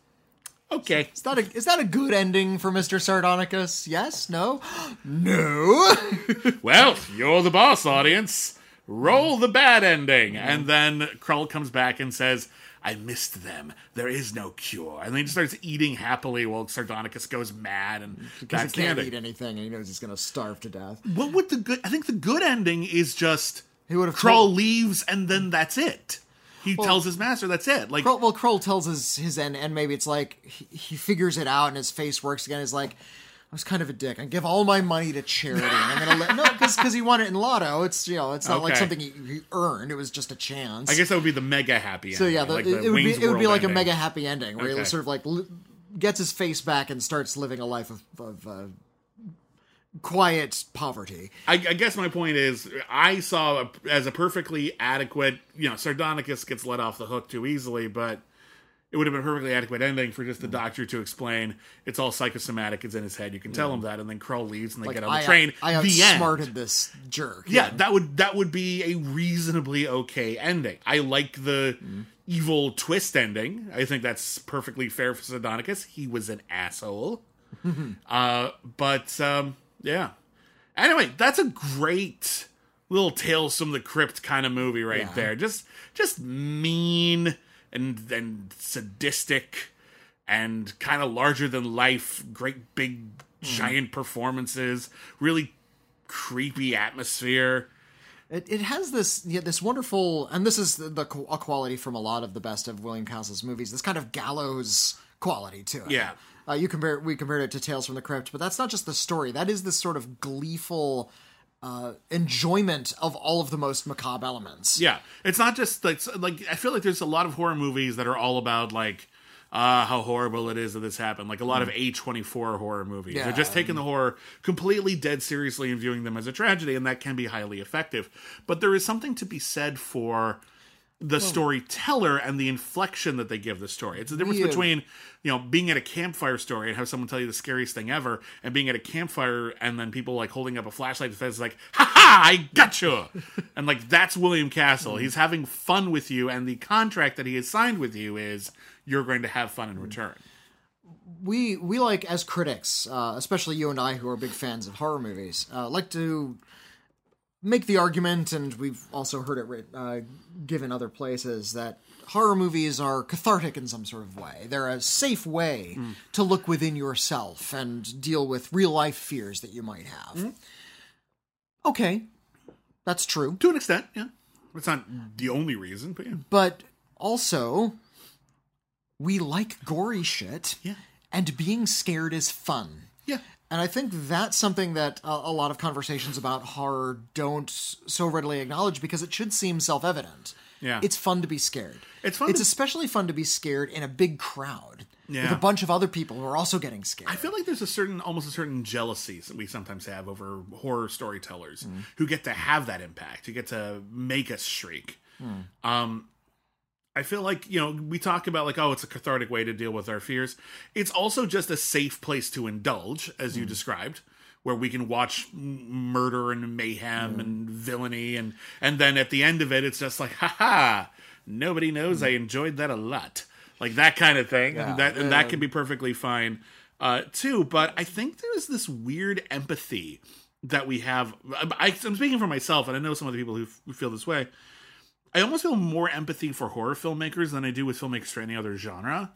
okay. Is that a good ending for Mr. Sardonicus? Yes? No? No! Well, you're the boss, audience. Roll the bad ending. And then Krull comes back and says, I missed them. There is no cure. And then he just starts eating happily while Sardonicus goes mad. And because he can't eat anything and he knows he's going to starve to death. What would the good... I think the good ending is just Krull leaves and then that's it. He tells his master that's it. Like, Krull tells his end, and maybe it's like he figures it out and his face works again. He's like... I was kind of a dick. I give all my money to charity. I'm gonna let, no, because he won it in lotto. It's it's not like something he earned. It was just a chance. I guess that would be the mega happy ending. So yeah, it would be like ending. A mega happy ending where he sort of like gets his face back and starts living a life of quiet poverty. I guess my point is I saw as a perfectly adequate. Sardonicus gets let off the hook too easily, but. It would have been a perfectly adequate ending for just the doctor to explain it's all psychosomatic, it's in his head, you can tell him that, and then Krull leaves and they get on the train. I outsmarted this jerk. Yeah, that would be a reasonably okay ending. I like the evil twist ending. I think that's perfectly fair for Sardonicus. He was an asshole. Yeah. Anyway, that's a great little Tales from the Crypt kind of movie there. Just mean... And sadistic and kind of larger than life, great big giant performances, really creepy atmosphere. It has this wonderful, and this is a quality from a lot of the best of William Castle's movies. This kind of gallows quality to it. Yeah, we compared it to Tales from the Crypt, but that's not just the story. That is this sort of gleeful. Enjoyment of all of the most macabre elements. Yeah, it's not just like I feel like there's a lot of horror movies that are all about like how horrible it is that this happened. Like a lot of A24 horror movies are just taking the horror completely dead seriously and viewing them as a tragedy, and that can be highly effective. But there is something to be said for the storyteller and the inflection that they give the story. It's the difference between being at a campfire story and have someone tell you the scariest thing ever, and being at a campfire and then people like holding up a flashlight that says like, "Ha ha, I gotcha!" And like that's William Castle. He's having fun with you, and the contract that he has signed with you is you're going to have fun in return. We like as critics, especially you and I, who are big fans of horror movies, like to. Make the argument, and we've also heard it given other places, that horror movies are cathartic in some sort of way. They're a safe way to look within yourself and deal with real-life fears that you might have. Okay, that's true. To an extent, yeah. It's not the only reason, but yeah. But also, we like gory shit, and being scared is fun. Yeah. And I think that's something that a lot of conversations about horror don't so readily acknowledge because it should seem self-evident. Yeah. It's fun to be scared. It's especially fun to be scared in a big crowd with a bunch of other people who are also getting scared. I feel like there's a certain jealousy that we sometimes have over horror storytellers who get to have that impact, who get to make us shriek. I feel like, we talk about like, oh, it's a cathartic way to deal with our fears. It's also just a safe place to indulge, as you described, where we can watch murder and mayhem and villainy. And then at the end of it, it's just like, ha ha, nobody knows. I enjoyed that a lot. Like that kind of thing. Yeah. And that can be perfectly fine too. But I think there's this weird empathy that we have. I'm speaking for myself, and I know some of the people who feel this way. I almost feel more empathy for horror filmmakers than I do with filmmakers for any other genre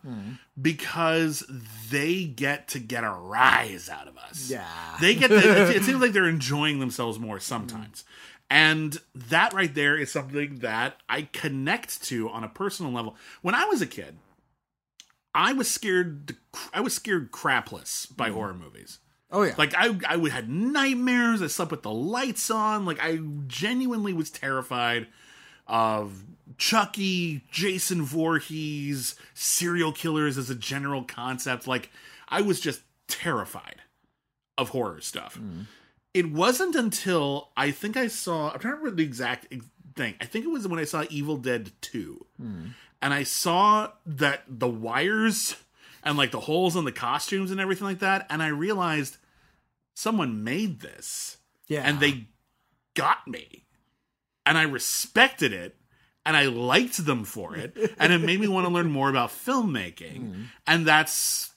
because they get to get a rise out of us. Yeah. It seems like they're enjoying themselves more sometimes. And that right there is something that I connect to on a personal level. When I was a kid, I was scared crapless by horror movies. Oh yeah. Like I had nightmares, I slept with the lights on, like I genuinely was terrified of Chucky, Jason Voorhees, serial killers as a general concept. Like, I was just terrified of horror stuff. It wasn't until I think I saw... I'm trying to remember the exact thing. I think it was when I saw Evil Dead 2. Mm. And I saw that the wires and like the holes in the costumes and everything like that. And I realized someone made this. Yeah. And they got me. And I respected it. And I liked them for it. And it made me want to learn more about filmmaking. Mm. And that's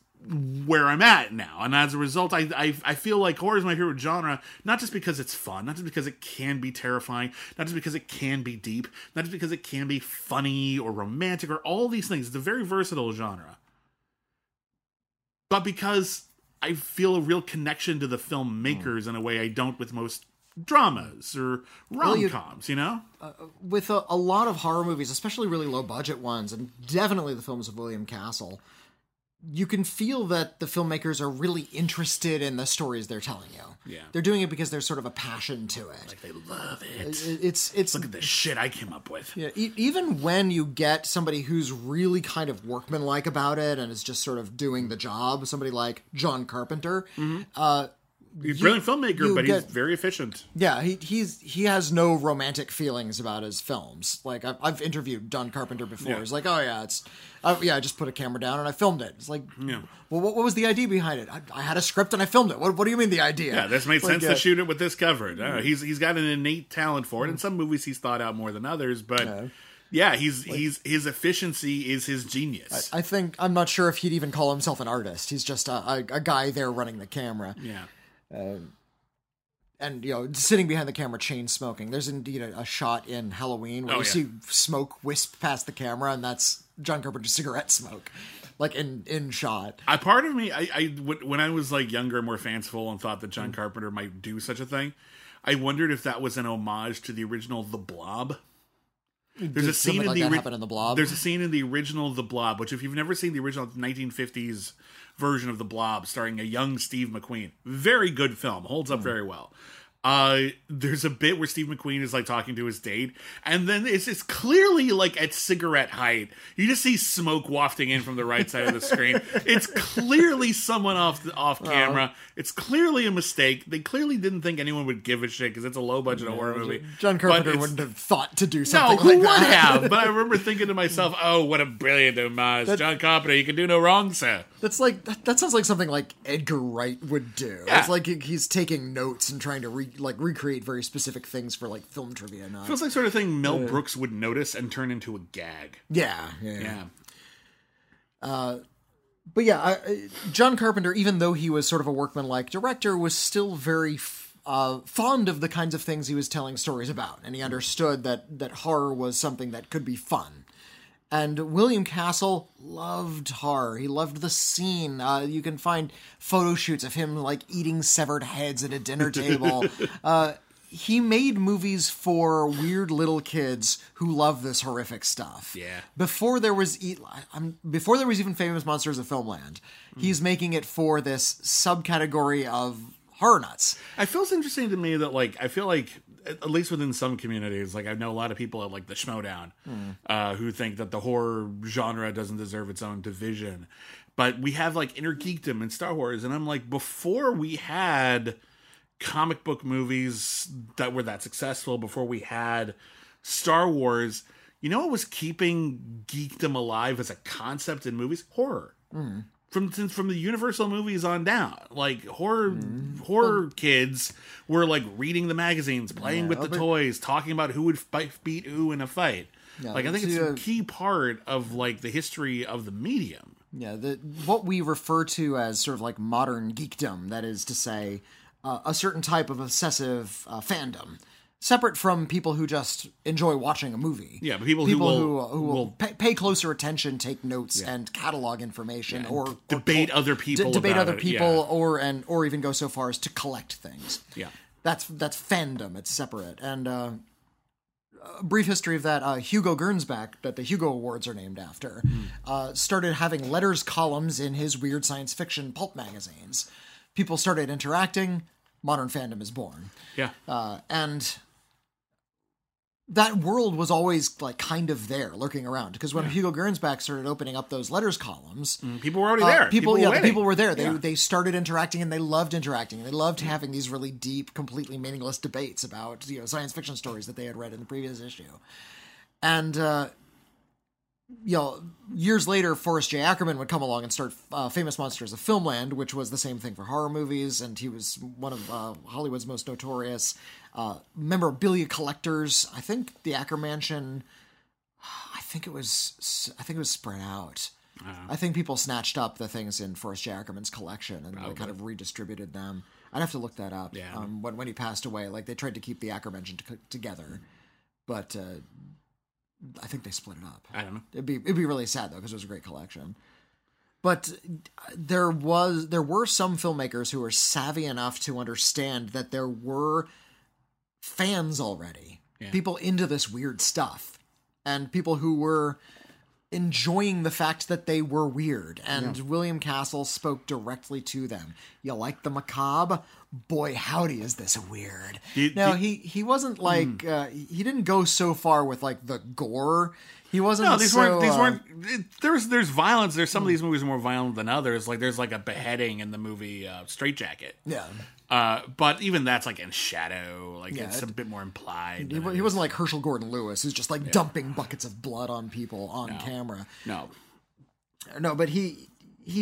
where I'm at now. And as a result, I feel like horror is my favorite genre, not just because it's fun, not just because it can be terrifying, not just because it can be deep, not just because it can be funny or romantic or all these things. It's a very versatile genre. But because I feel a real connection to the filmmakers in a way I don't with most dramas or rom-coms, you know? With a lot of horror movies, especially really low-budget ones, and definitely the films of William Castle, you can feel that the filmmakers are really interested in the stories they're telling you. Yeah. They're doing it because there's sort of a passion to it. Like, they love it. It's look at the shit I came up with. Yeah, even when you get somebody who's really kind of workmanlike about it and is just sort of doing the job, somebody like John Carpenter. Mm-hmm. He's a brilliant filmmaker, but he's very efficient. Yeah, he has no romantic feelings about his films. Like, I've interviewed John Carpenter before. Yeah. He's like, oh, yeah, I just put a camera down and I filmed it. It's like, yeah. Well, what was the idea behind it? I had a script and I filmed it. What do you mean the idea? Yeah, this made sense to shoot it with this cover. No, he's got an innate talent for it. In some movies, he's thought out more than others, but... Yeah, his efficiency is his genius. I think, I'm not sure if he'd even call himself an artist. He's just a guy there running the camera. Yeah. And, you know, sitting behind the camera, chain smoking. There's indeed a shot in Halloween where see smoke wisp past the camera, and that's John Carpenter's cigarette smoke, like in shot. A part of me, when I was like younger, more fanciful, and thought that John Carpenter might do such a thing, I wondered if that was an homage to the original The Blob. There's a scene like in the Blob. There's a scene in the original The Blob, which if you've never seen the original 1950s version of The Blob, starring a young Steve McQueen, very good film, holds up very well. There's a bit where Steve McQueen is like talking to his date, and then it's clearly like at cigarette height. You just see smoke wafting in from the right side of the screen. It's clearly someone off camera. It's clearly a mistake. They clearly didn't think anyone would give a shit because it's a low budget horror movie. John Carpenter wouldn't have thought to do something like that. No, who would have? But I remember thinking to myself, "Oh, what a brilliant homage, John Carpenter! You can do no wrong, sir." That's like that sounds like something like Edgar Wright would do. Yeah. It's like he's taking notes and trying to recreate very specific things for like film trivia. It feels like sort of thing Mel Brooks would notice and turn into a gag. Yeah. But yeah, John Carpenter, even though he was sort of a workmanlike director, was still very fond of the kinds of things he was telling stories about, and he understood that horror was something that could be fun. And William Castle loved horror. He loved the scene. You can find photo shoots of him, like, eating severed heads at a dinner table. He made movies for weird little kids who love this horrific stuff. Yeah. Before there was even Famous Monsters of Filmland, he's making it for this subcategory of horror nuts. It feels interesting to me that, like, I feel like... at least within some communities, like I know a lot of people at like the Schmoedown who think that the horror genre doesn't deserve its own division. But we have like inner geekdom in Star Wars, and I'm like, before we had comic book movies that were that successful, before we had Star Wars, you know what was keeping geekdom alive as a concept in movies? Horror. Mm. From the Universal movies on down, like horror kids were like reading the magazines, playing with the toys, talking about who would beat who in a fight. Yeah, like I think it's a key part of like the history of the medium. Yeah, what we refer to as sort of like modern geekdom, that is to say, a certain type of obsessive fandom. Separate from people who just enjoy watching a movie. Yeah, but people who will pay closer attention, take notes, and catalog information, or debate other people. Debate other people, or even go so far as to collect things. Yeah, that's fandom. It's separate. And a brief history of that: Hugo Gernsback, that the Hugo Awards are named after, started having letters columns in his weird science fiction pulp magazines. People started interacting. Modern fandom is born. Yeah, and that world was always like kind of there, lurking around. Because when Hugo Gernsback started opening up those letters columns, people were already there. People were there. They started interacting, and they loved interacting. They loved having these really deep, completely meaningless debates about science fiction stories that they had read in the previous issue. And years later, Forrest J. Ackerman would come along and start Famous Monsters of Filmland, which was the same thing for horror movies. And he was one of Hollywood's most notorious memorabilia collectors. I think the Ackermansion, I think it was spread out. I think people snatched up the things in Forrest J. Ackerman's collection and they kind of redistributed them. I'd have to look that up. Yeah. When he passed away, they tried to keep the Ackermansion together, but I think they split it up. I don't know. It'd be really sad though, because it was a great collection. But there were some filmmakers who were savvy enough to understand that there were fans already, people into this weird stuff, and people who were enjoying the fact that they were weird. And William Castle spoke directly to them. You like the macabre? Boy, howdy, is this weird. He wasn't he didn't go so far with the gore. He wasn't. No, these weren't. There's violence. There's some of these movies are more violent than others. There's a beheading in the movie Straightjacket. Yeah. But even that's in shadow. It's a bit more implied. He wasn't like Herschel Gordon Lewis, who's just dumping buckets of blood on people on camera. No, but he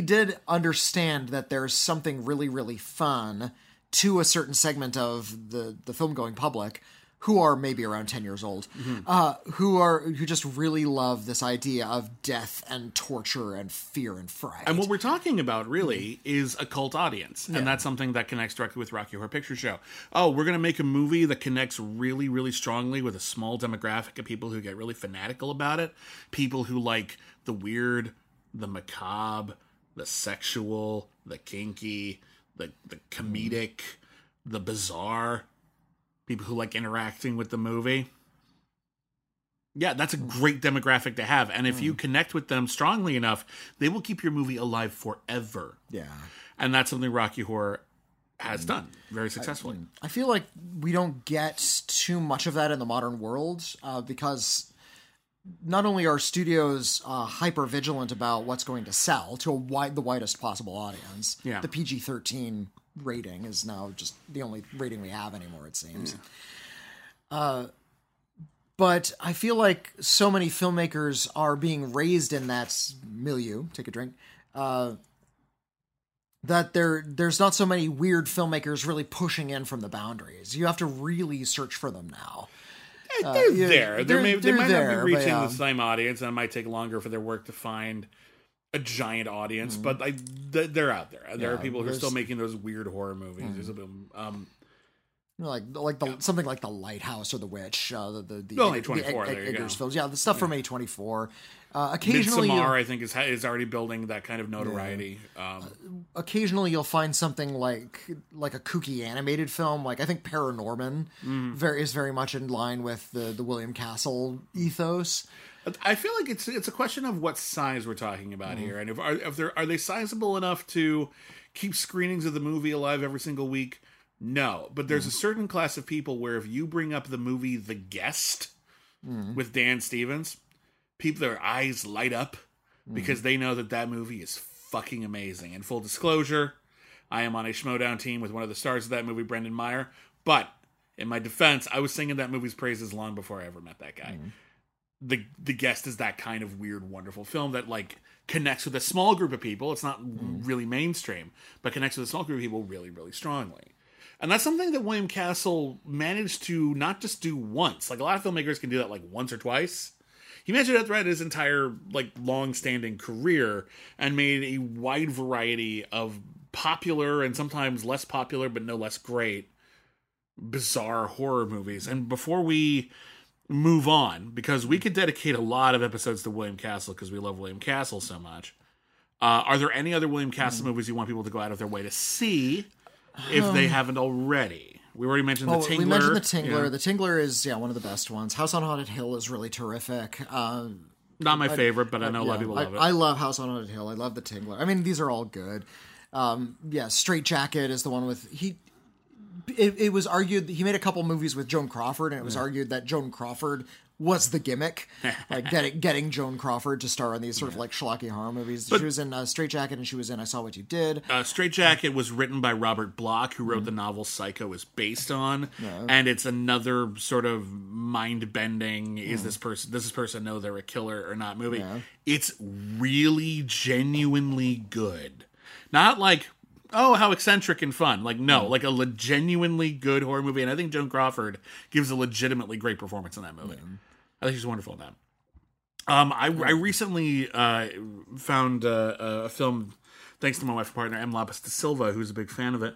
did understand that there's something really, really fun to a certain segment of the film going public, who are maybe around 10 years old, who just really love this idea of death and torture and fear and fright. And what we're talking about really is a cult audience. Yeah. And that's something that connects directly with Rocky Horror Picture Show. Oh, we're going to make a movie that connects really, really strongly with a small demographic of people who get really fanatical about it. People who like the weird, the macabre, the sexual, the kinky, the comedic, the bizarre. People who like interacting with the movie. Yeah, that's a great demographic to have. And if you connect with them strongly enough, they will keep your movie alive forever. Yeah. And that's something Rocky Horror has done very successfully. I feel like we don't get too much of that in the modern world because not only are studios hyper-vigilant about what's going to sell to the widest possible audience, the PG-13 rating is now just the only rating we have anymore, it seems. But I feel like so many filmmakers are being raised in that milieu, take a drink, that there's not so many weird filmmakers really pushing in from the boundaries. You have to really search for them now. They might not be reaching the same audience, and it might take longer for their work to find a giant audience, but they're out there. There are people who are still making those weird horror movies. There's a bit, something like The Lighthouse or The Witch, the A24 Eggers films. Yeah, the stuff from A24. Occasionally, Midsommar, I think, is already building that kind of notoriety. Yeah. Occasionally, you'll find something like a kooky animated film. I think Paranorman is very much in line with the William Castle ethos. I feel like it's a question of what size we're talking about here, and if are they sizable enough to keep screenings of the movie alive every single week? No, but there's a certain class of people where if you bring up the movie The Guest with Dan Stevens, people, their eyes light up because they know that movie is fucking amazing. And full disclosure, I am on a Schmoedown team with one of the stars of that movie, Brendan Meyer. But in my defense, I was singing that movie's praises long before I ever met that guy. The Guest is that kind of weird, wonderful film that connects with a small group of people. It's not really mainstream, but connects with a small group of people really, really strongly. And that's something that William Castle managed to not just do once. A lot of filmmakers can do that once or twice. He managed that throughout his entire long-standing career and made a wide variety of popular and sometimes less popular, but no less great, bizarre horror movies. And before we move on, because we could dedicate a lot of episodes to William Castle because we love William Castle so much. Are there any other William Castle movies you want people to go out of their way to see if they haven't already? We already mentioned The Tingler. We mentioned The Tingler. Yeah. The Tingler is one of the best ones. House on Haunted Hill is really terrific. Not my favorite, but I know a lot of people love it. I love House on Haunted Hill. I love The Tingler. I mean, these are all good. Straightjacket is the one with... it was argued that he made a couple movies with Joan Crawford, and it was argued that Joan Crawford was the gimmick, like getting Joan Crawford to star in these sort of like schlocky horror movies. But she was in Straightjacket, and she was in I Saw What You Did. Straightjacket was written by Robert Bloch, who wrote the novel Psycho is based on, and it's another sort of mind-bending, does this person know they're a killer or not movie. It's really genuinely good. Not like, oh, how eccentric and fun. Like, no, like a genuinely good horror movie. And I think Joan Crawford gives a legitimately great performance in that movie. I think she's wonderful in that. I recently found a film, thanks to my wife and partner, M. Lapis de Silva, who's a big fan of it,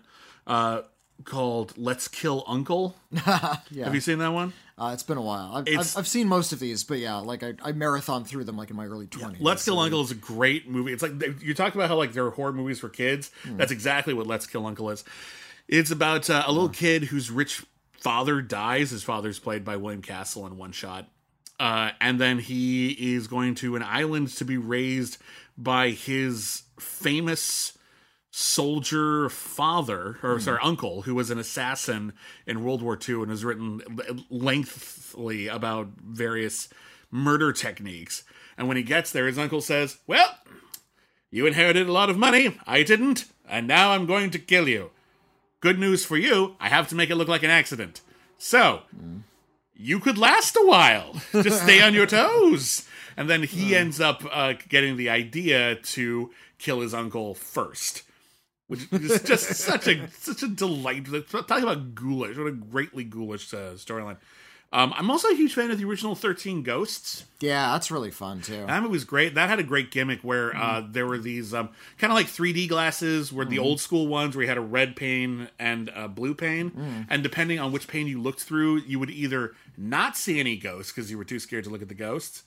called Let's Kill Uncle. Have you seen that one? It's been a while. I've seen most of these, but yeah, like I marathon through them like in my early 20s. Let's Kill Uncle is a great movie. It's like you talked about how like there are horror movies for kids. That's exactly what Let's Kill Uncle is. It's about a little kid whose rich father dies. His father's played by William Castle in one shot. And then he is going to an island to be raised by his famous soldier father, or uncle, who was an assassin in World War II and has written lengthily about various murder techniques. And when he gets there, his uncle says, well, you inherited a lot of money. I didn't. And now I'm going to kill you. Good news for you. I have to make it look like an accident. So you could last a while. Just stay on your toes. And then he ends up getting the idea to kill his uncle first. Which is just such a delight. Talking about ghoulish. What a greatly ghoulish storyline. I'm also a huge fan of the original 13 Ghosts. Yeah, that's really fun, too. That movie was great. That had a great gimmick where there were these kind of like 3D glasses, where the old school ones where you had a red pane and a blue pane. And depending on which pane you looked through, you would either not see any ghosts because you were too scared to look at the ghosts,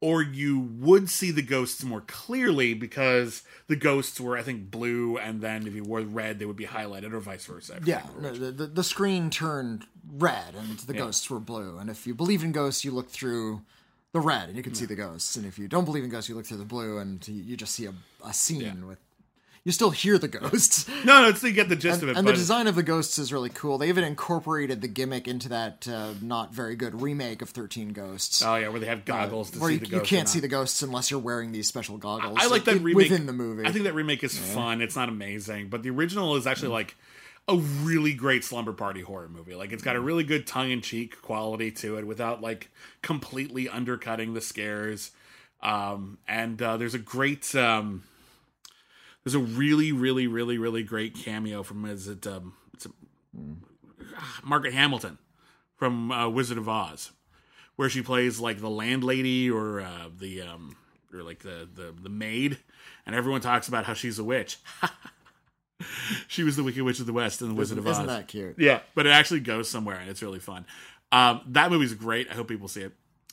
or you would see the ghosts more clearly because the ghosts were, I think, blue, and then if you wore red, they would be highlighted, or vice versa. Yeah, the screen turned red, and the ghosts were blue. And if you believe in ghosts, you look through the red, and you can see the ghosts. And if you don't believe in ghosts, you look through the blue, and you just see a scene with... You still hear the ghosts. No, it's, you get the gist of it. And the design of the ghosts is really cool. They even incorporated the gimmick into that not very good remake of 13 Ghosts. Oh, yeah, where they have goggles to see the ghosts. You can't see the ghosts unless you're wearing these special goggles. I like that remake. Within the movie. I think that remake is fun. It's not amazing. But the original is actually like a really great slumber party horror movie. Like, it's got a really good tongue-in-cheek quality to it without like completely undercutting the scares. And there's a great... There's a really, really, really, really great cameo from Margaret Hamilton from Wizard of Oz, where she plays like the landlady or like the maid, and everyone talks about how she's a witch. She was the Wicked Witch of the West in the Wizard of Oz. Isn't that cute? Yeah, but it actually goes somewhere, and it's really fun. That movie's great. I hope people see it.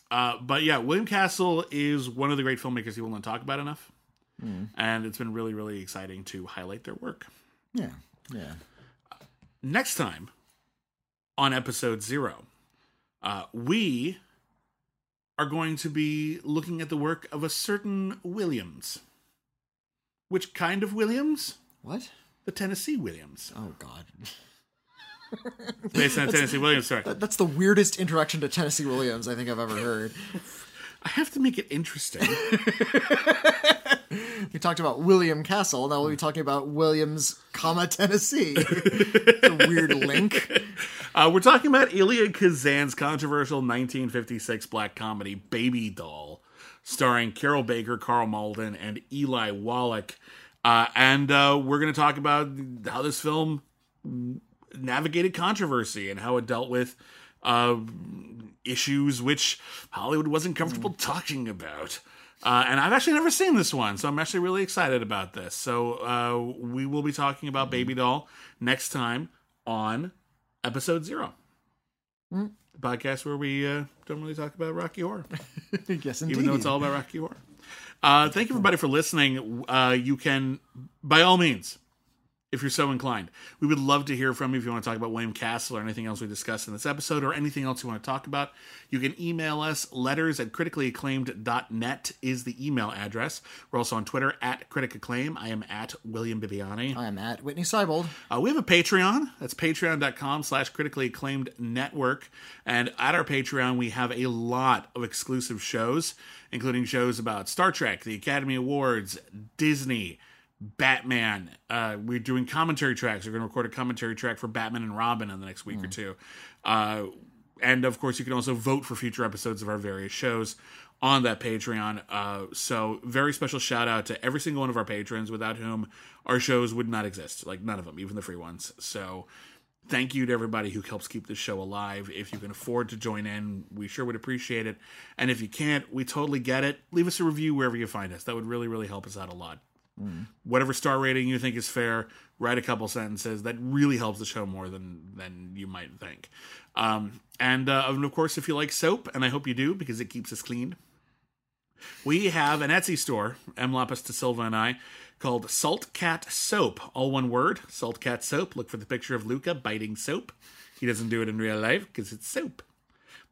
But yeah, William Castle is one of the great filmmakers people don't talk about enough. And it's been really, really exciting to highlight their work. Yeah, yeah. Next time on episode 0, we are going to be looking at the work of a certain Williams. Which kind of Williams? What? The Tennessee Williams. Oh, God. Based on Tennessee Williams, sorry. That's the weirdest introduction to Tennessee Williams I think I've ever heard. I have to make it interesting. We talked about William Castle. Now we'll be talking about Williams, Tennessee. The weird link. We're talking about Elia Kazan's controversial 1956 black comedy Baby Doll, starring Carol Baker, Carl Malden, and Eli Wallach. And we're going to talk about how this film navigated controversy and how it dealt with issues which Hollywood wasn't comfortable talking about. And I've actually never seen this one, so I'm actually really excited about this. So we will be talking about Baby Doll next time on episode 0. The podcast where we don't really talk about Rocky Horror. Yes, indeed. Even though it's all about Rocky Horror. Thank you, everybody, for listening. You can, by all means, if you're so inclined. We would love to hear from you if you want to talk about William Castle or anything else we discussed in this episode, or anything else you want to talk about. You can email us. letters@criticallyacclaimed.net is the email address. We're also on Twitter @criticacclaim. I am @WilliamBibbiani. I am @WhitneySeibold. We have a Patreon. That's patreon.com/criticallyacclaimednetwork. And at our Patreon, we have a lot of exclusive shows, including shows about Star Trek, the Academy Awards, Disney, Batman. We're doing commentary tracks. We're going to record a commentary track for Batman and Robin in the next week or two. And of course, you can also vote for future episodes of our various shows on that Patreon. So very special shout out to every single one of our patrons, without whom our shows would not exist. Like, none of them, even the free ones. So thank you to everybody who helps keep this show alive. If you can afford to join in, we sure would appreciate it. And if you can't, we totally get it. Leave us a review wherever you find us. That would really, really help us out a lot. Whatever star rating you think is fair, write a couple sentences. That really helps the show more than you might think. And of course, if you like soap, and I hope you do, because it keeps us clean, we have an Etsy store, M. Lapis de Silva and I, called Salt Cat Soap. All one word, Salt Cat Soap. Look for the picture of Luca biting soap. He doesn't do it in real life because it's soap.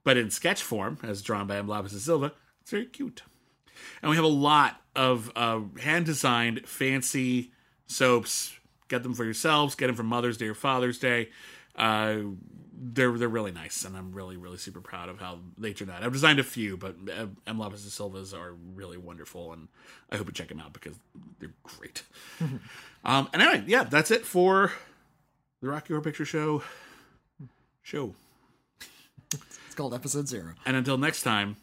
But in sketch form, as drawn by M. Lapis de Silva, it's very cute. And we have a lot of hand-designed, fancy soaps. Get them for yourselves. Get them for Mother's Day or Father's Day. They're really nice, and I'm really, really super proud of how they turned out. I've designed a few, but M. Lapis de Silva's are really wonderful, and I hope you check them out because they're great. And anyway, yeah, that's it for the Rocky Horror Picture Show. It's called Episode 0. And until next time,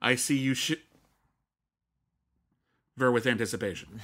I see you with anticipation.